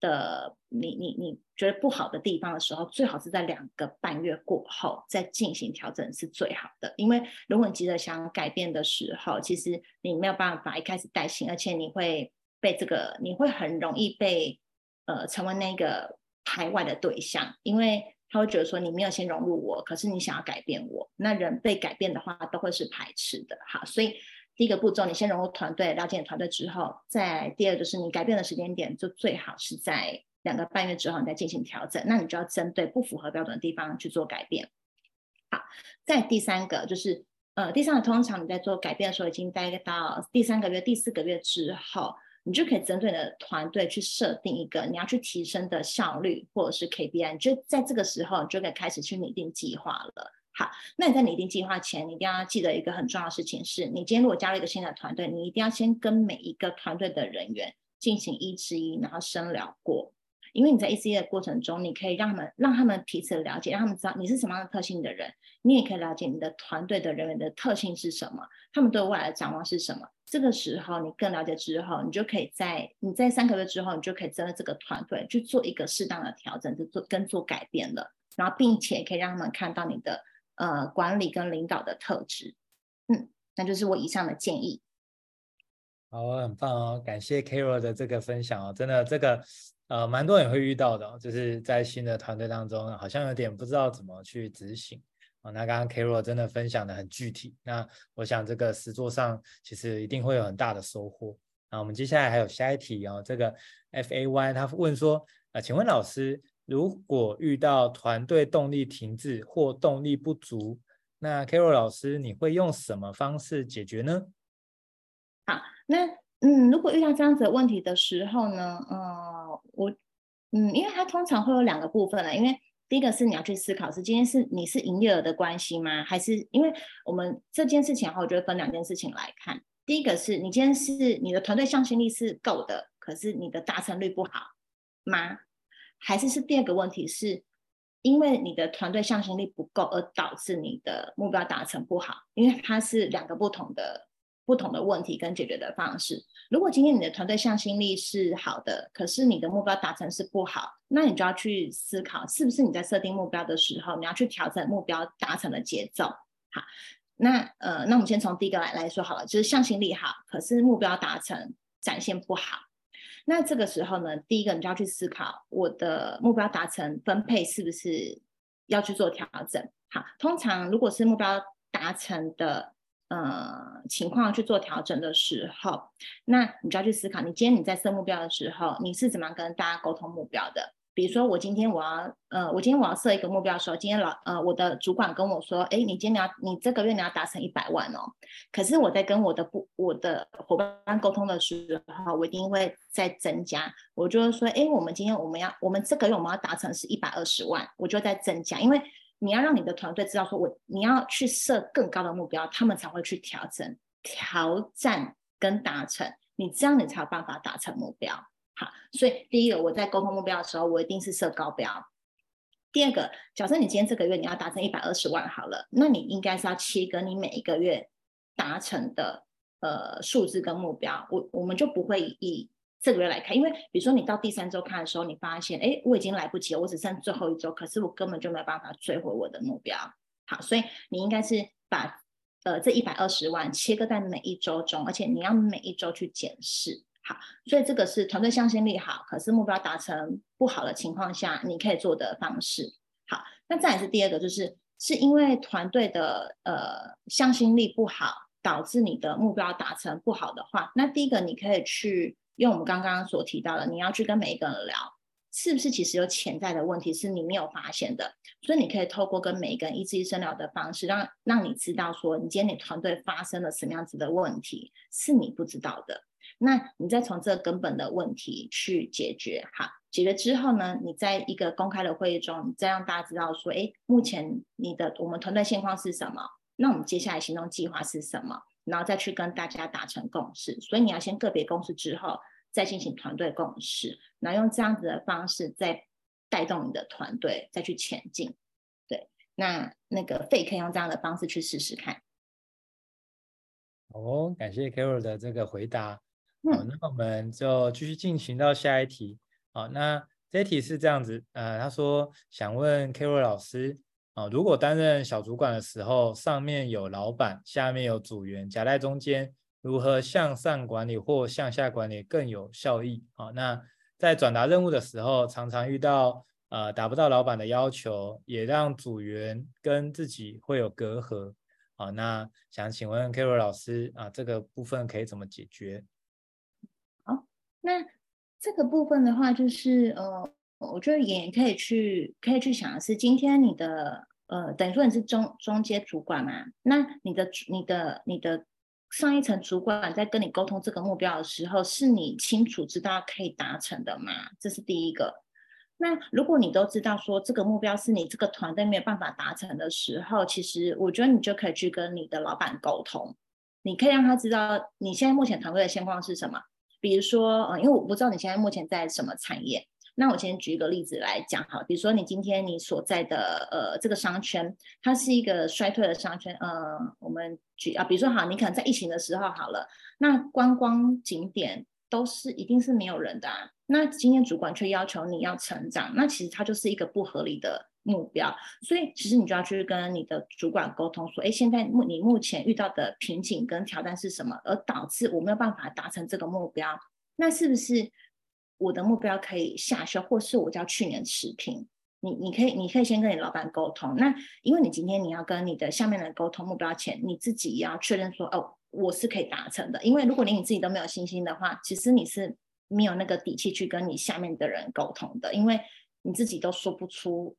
的你觉得不好的地方的时候，最好是在2个半月过后再进行调整是最好的。因为如果你急着想改变的时候，其实你没有办法一开始带薪，而且你会很容易被成为那个排外的对象，因为他会觉得说你没有先融入我，可是你想要改变我，那人被改变的话都会是排斥的。好，所以第一个步骤你先融入团队，了解你团队之后，再第二就是你改变的时间点就最好是在2个半月之后你再进行调整，那你就要针对不符合标准的地方去做改变。好，再第三个就是通常你在做改变的时候已经待到第3个月第4个月之后，你就可以针对你的团队去设定一个你要去提升的效率或者是 KPI， 你就在这个时候你就可以开始去拟定计划了。好，那你在拟定计划前你一定要记得一个很重要的事情，是你今天如果加入一个新的团队，你一定要先跟每一个团队的人员进行1-1，然后深聊过。因为你在1-1的过程中，你可以让他们彼此了解，让他们知道你是什么样的特性的人，你也可以了解你的团队的人员的特性是什么，他们对未来的展望是什么。这个时候你更了解之后，你就可以在3个月之后，你就可以针对这个团队去做一个适当的调整跟做改变了，然后并且可以让他们看到你的管理跟领导的特质。那就是我以上的建议。好，很棒哦，感谢 Carol 的这个分享哦，真的这个蛮多人会遇到的哦，就是在新的团队当中好像有点不知道怎么去执行哦。那刚刚 Carol 真的分享的很具体，那我想这个实作上其实一定会有很大的收获。那我们接下来还有下一题哦，这个 FAY 他问说请问老师，如果遇到团队动力停滞或动力不足，那 Carol 老师你会用什么方式解决呢？好，那如果遇到这样子的问题的时候呢，因为它通常会有2个部分了。因为第一个是你要去思考是今天是你是营业额的关系吗？还是因为我们这件事情的话，我觉得分2件事情来看。第一个是你今天是你的团队向心力是够的，可是你的达成率不好吗？还是第二个问题是因为你的团队向心力不够而导致你的目标达成不好？因为它是2个不同的问题跟解决的方式。如果今天你的团队向心力是好的，可是你的目标达成是不好，那你就要去思考是不是你在设定目标的时候你要去调整目标达成的节奏。好，那我们先从第一个来说好了，就是向心力好，可是目标达成展现不好。那这个时候呢，第一个你就要去思考，我的目标达成分配是不是要去做调整？好，通常如果是目标达成的情况去做调整的时候，那你就要去思考，你今天你在设目标的时候，你是怎么样跟大家沟通目标的？比如说我今天我要设一个目标的时候，今天我的主管跟我说，哎，你这个月你要达成100万哦。可是我在跟我的伙伴沟通的时候，我一定会再增加。我就会说，哎，我们这个月我们要达成是120万，我就再增加，因为你要让你的团队知道说你要去设更高的目标，他们才会去挑战跟达成，你这样你才有办法达成目标。好，所以第一个，我在沟通目标的时候，我一定是设高标。第二个，假设你今天这个月你要达成120万好了，那你应该是要切割你每一个月达成的数字跟目标。我们就不会以这个月来看，因为比如说你到第3周看的时候，你发现哎，我已经来不及了，我只剩最后1周，可是我根本就没有办法追回我的目标。好，所以你应该是把这120万切割在每一周中，而且你要每一周去检视。好，所以这个是团队向心力好，可是目标达成不好的情况下你可以做的方式。好，那再来是第二个，就是因为团队的向心力不好，导致你的目标达成不好的话，那第一个你可以去用我们刚刚所提到的，你要去跟每一个人聊，是不是其实有潜在的问题是你没有发现的，所以你可以透过跟每一个人一对一深聊的方式，让你知道说你今天你团队发生了什么样子的问题是你不知道的，那你再从这个根本的问题去解决。好，解决之后呢，你在一个公开的会议中，你再让大家知道说，哎，目前我们团队现况是什么，那我们接下来行动计划是什么，然后再去跟大家达成共识。所以你要先个别共识之后再进行团队共识，然后用这样子的方式再带动你的团队再去前进。对，那个Faye可以用这样的方式去试试看。哦，感谢 Carol 的这个回答。好，那我们就继续进行到下一题。好，那这一题是这样子，他说想问 Carol 老师，如果担任小主管的时候，上面有老板，下面有组员，夹在中间，如何向上管理或向下管理更有效益？好，那在转达任务的时候，常常遇到达不到老板的要求，也让组员跟自己会有隔阂。好，那想请问 Carol 老师这个部分可以怎么解决？那这个部分的话，我觉得也可以去想的是，今天你的等于说你是中阶主管嘛，那你的上一层主管在跟你沟通这个目标的时候，是你清楚知道可以达成的吗？这是第一个。那如果你都知道说这个目标是你这个团队没有办法达成的时候，其实我觉得你就可以去跟你的老板沟通，你可以让他知道你现在目前团队的现况是什么。比如说因为我不知道你现在目前在什么产业，那我先举一个例子来讲好，比如说你今天你所在的这个商圈，它是一个衰退的商圈，我们举比如说好，你可能在疫情的时候好了，那观光景点都是一定是没有人的啊，那今天主管却要求你要成长，那其实它就是一个不合理的目标，所以其实你就要去跟你的主管沟通说，哎，现在你目前遇到的瓶颈跟挑战是什么，而导致我没有办法达成这个目标，那是不是我的目标可以下修，或是我叫去年持平？你可以先跟你老板沟通。那因为你今天你要跟你的下面人沟通目标前，你自己也要确认说，哦，我是可以达成的，因为如果连你自己都没有信心的话，其实你是没有那个底气去跟你下面的人沟通的，因为你自己都说不出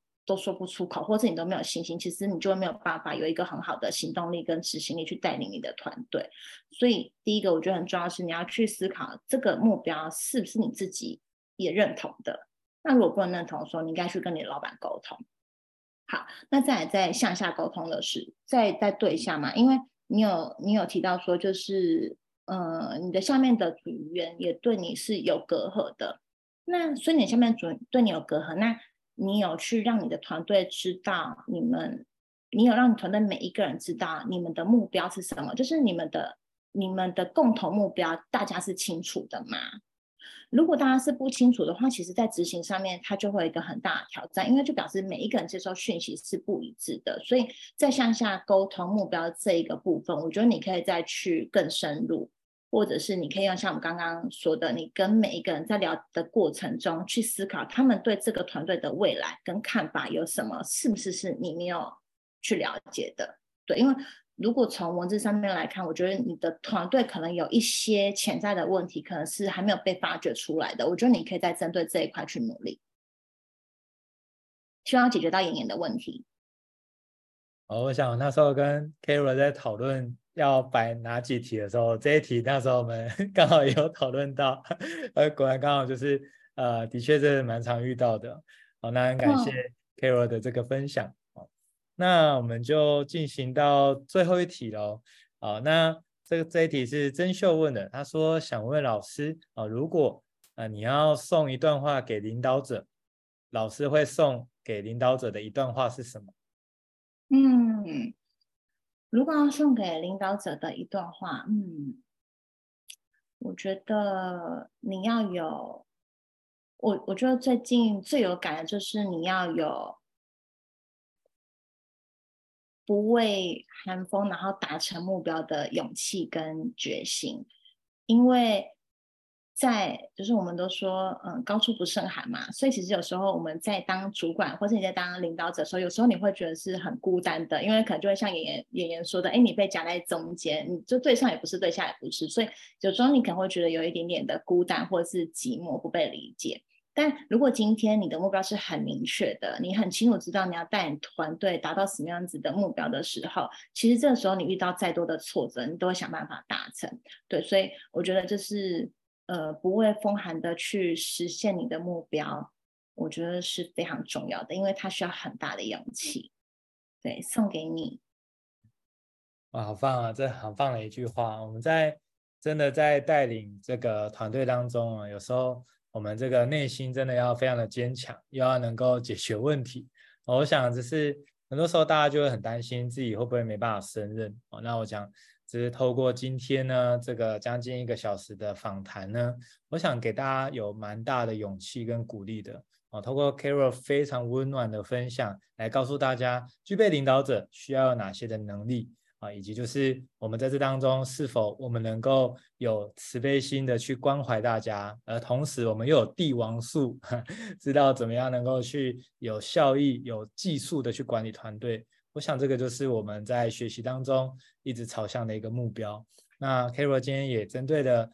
口，或者你都没有信心，其实你就没有办法有一个很好的行动力跟执行力去带领你的团队。所以第一个我觉得很重要的是，你要去思考这个目标是不是你自己也认同的，那如果不能认同的时候，你应该去跟你老板沟通。好，那再来在向下沟通的是再对一下嘛，因为你有提到说你的下面的组员也对你是有隔阂的，那所以你下面组员对你有隔阂，那你有去让你的团队知道你有让你团队每一个人知道你们的目标是什么，就是你们的共同目标大家是清楚的吗？如果大家是不清楚的话，其实在执行上面它就会有一个很大的挑战，因为就表示每一个人接收讯息是不一致的，所以在向下沟通目标这一个部分，我觉得你可以再去更深入，或者是你可以用像我们刚刚说的，你跟每一个人在聊的过程中去思考他们对这个团队的未来跟看法有什么，是不是是你没有去了解的。对，因为如果从文字上面来看，我觉得你的团队可能有一些潜在的问题，可能是还没有被发掘出来的，我觉得你可以再针对这一块去努力，希望解决到妍妍的问题。我想那时候跟 Kara 在讨论要摆哪几题的时候，这一题那时候我们刚好也有讨论到，果然刚好就是的确是蛮常遇到的。好，那很感谢 Carol 的这个分享。好，那我们就进行到最后一题咯。好，那这一题是曾秀问的，他说想问老师，如果你要送一段话给领导者，老师会送给领导者的一段话是什么？如果要送给领导者的一段话，我觉得你要有，我觉得最近最有感的就是你要有不畏寒风，然后达成目标的勇气跟决心，因为在就是我们都说高处不胜寒嘛，所以其实有时候我们在当主管或是你在当领导者的时候，有时候你会觉得是很孤单的，因为可能就会像妍妍说的，你被夹在中间，你就对上也不是对下也不是，所以有时候你可能会觉得有一点点的孤单或是寂寞，不被理解。但如果今天你的目标是很明确的，你很清楚知道你要带你团队达到什么样子的目标的时候，其实这个时候你遇到再多的挫折你都会想办法达成。对，所以我觉得就是不畏风寒的去实现你的目标，我觉得是非常重要的，因为它需要很大的勇气。对，送给你。哇，好棒啊，这很棒的一句话。我们真的在带领这个团队当中有时候我们这个内心真的要非常的坚强，又要能够解决问题。我想只是很多时候大家就会很担心自己会不会没办法胜任。那我讲只是透过今天呢这个将近1个小时的访谈呢，我想给大家有蛮大的勇气跟鼓励的。透过 Carol 非常温暖的分享来告诉大家具备领导者需要有哪些的能力，以及就是我们在这当中是否我们能够有慈悲心的去关怀大家，而同时我们又有帝王术，知道怎么样能够去有效益有技术的去管理团队。我想这个就是我们在学习当中一直朝向的一个目标。那 Carol 今天也针对了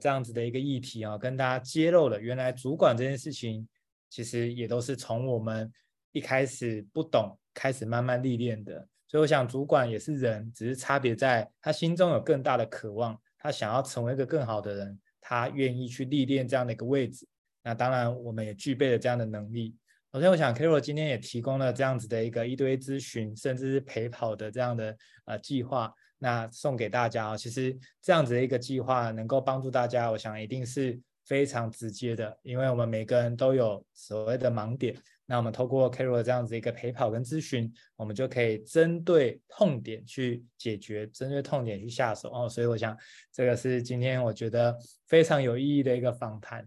这样子的一个议题跟大家揭露了原来主管这件事情其实也都是从我们一开始不懂开始慢慢历练的。所以我想主管也是人，只是差别在他心中有更大的渴望，他想要成为一个更好的人，他愿意去历练这样的一个位置。那当然我们也具备了这样的能力。首先我想 Carol 今天也提供了这样子的一个一对一咨询甚至是陪跑的这样的计划，那送给大家其实这样子的一个计划能够帮助大家，我想一定是非常直接的，因为我们每个人都有所谓的盲点，那我们透过 Carol 这样子一个陪跑跟咨询，我们就可以针对痛点去解决，针对痛点去下手。所以我想这个是今天我觉得非常有意义的一个访谈。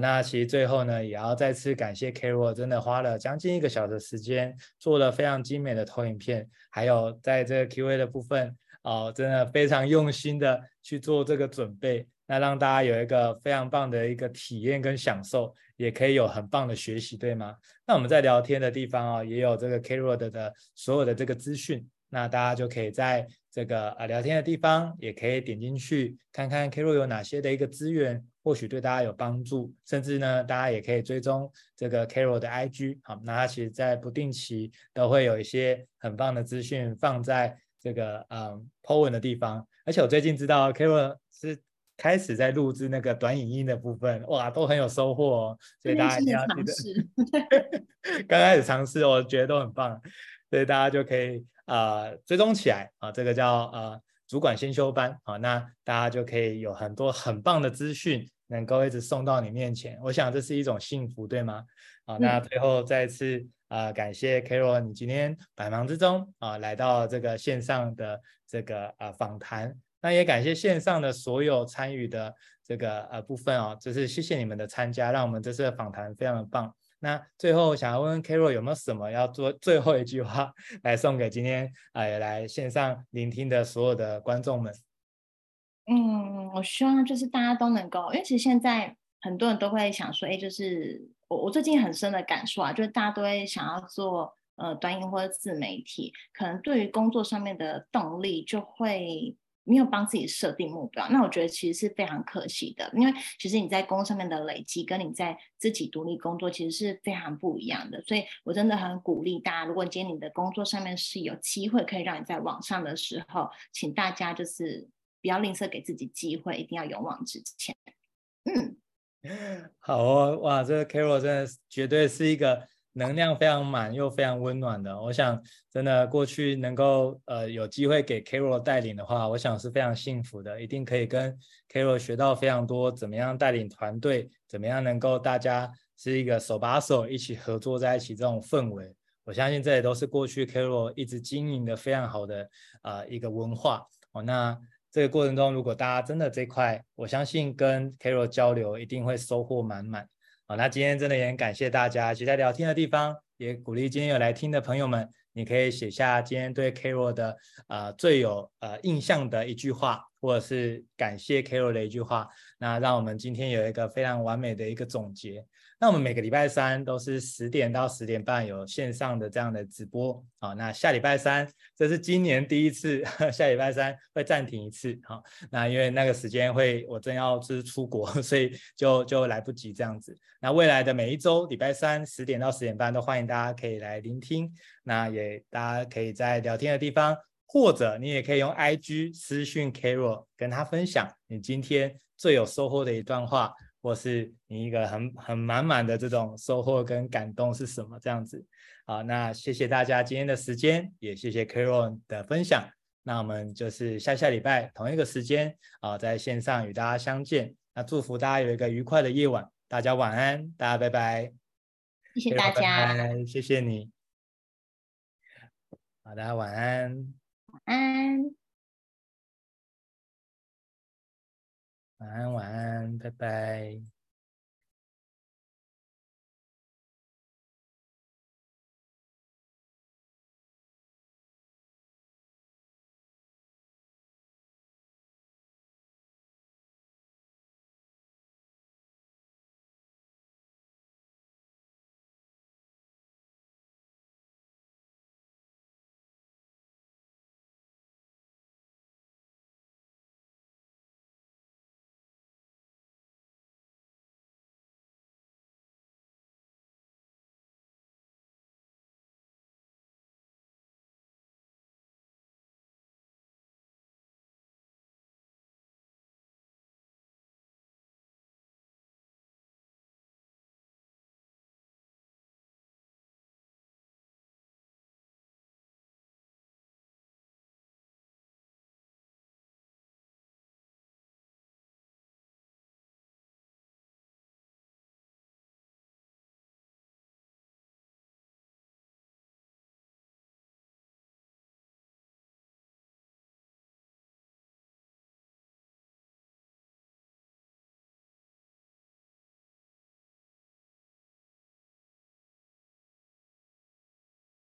那其实最后呢也要再次感谢 Carol 真的花了将近1个小时的时间做了非常精美的投影片，还有在这个 Q&A 的部分真的非常用心的去做这个准备，那让大家有一个非常棒的一个体验跟享受，也可以有很棒的学习，对吗？那我们在聊天的地方也有这个 Carol 的所有的这个资讯，那大家就可以在这个聊天的地方也可以点进去看看 Carol 有哪些的一个资源，或许对大家有帮助，甚至呢大家也可以追踪这个 Carol 的 IG。 那他其实在不定期都会有一些很棒的资讯放在这个po 文的地方，而且我最近知道 Carol 是开始在录制那个短影音的部分，哇，都很有收获所以大家一定要记得刚开始尝试我觉得都很棒，所以大家就可以追踪起来这个叫主管先修班那大家就可以有很多很棒的资讯能够一直送到你面前，我想这是一种幸福，对吗？那最后再次感谢 Carol 你今天百忙之中来到这个线上的这个访谈那也感谢线上的所有参与的这个部分哦，就是谢谢你们的参加，让我们这次的访谈非常的棒。那最后想要问问 Carol 有没有什么要做最后一句话来送给今天来线上聆听的所有的观众们？我希望就是大家都能够，因为其实现在很多人都会想说，就是我最近很深的感受啊，就是大家都会想要做短影或者自媒体，可能对于工作上面的动力就会没有帮自己设定目标，那我觉得其实是非常可惜的，因为其实你在工作上面的累积跟你在自己独立工作其实是非常不一样的，所以我真的很鼓励大家，如果今天你的工作上面是有机会可以让你在往上的时候，请大家就是不要吝啬给自己机会，一定要勇往直前。好哦，哇，这个 Carol 真的绝对是一个能量非常满又非常温暖的，我想真的过去能够有机会给 Carol 带领的话，我想是非常幸福的，一定可以跟 Carol 学到非常多，怎么样带领团队，怎么样能够大家是一个手把手一起合作在一起这种氛围，我相信这也都是过去 Carol 一直经营的非常好的一个文化哦。那这个过程中如果大家真的这块，我相信跟 Carol 交流一定会收获满满。好，那今天真的也很感谢大家，其他聊天的地方也鼓励今天有来听的朋友们，你可以写下今天对 Carol 的最有印象的一句话，或者是感谢 Carol 的一句话，那让我们今天有一个非常完美的一个总结。那我们每个礼拜三都是10点到10点半有线上的这样的直播，好，那下礼拜三这是今年第一次，下礼拜三会暂停一次，好，那因为那个时间会我正要是出国，所以就来不及这样子。那未来的每一周礼拜三10点到10点半都欢迎大家可以来聆听，那也大家可以在聊天的地方，或者你也可以用 IG 私讯 Carol 跟他分享你今天最有收获的一段话，或是你一个很满满的这种收获跟感动是什么这样子。好，那谢谢大家今天的时间，也谢谢 Carol 的分享，那我们就是下礼拜同一个时间在线上与大家相见，那祝福大家有一个愉快的夜晚，大家晚安，大家拜拜，谢谢大家，拜拜，谢谢你，好，大家晚安，晚安，晚安，晚安，拜拜。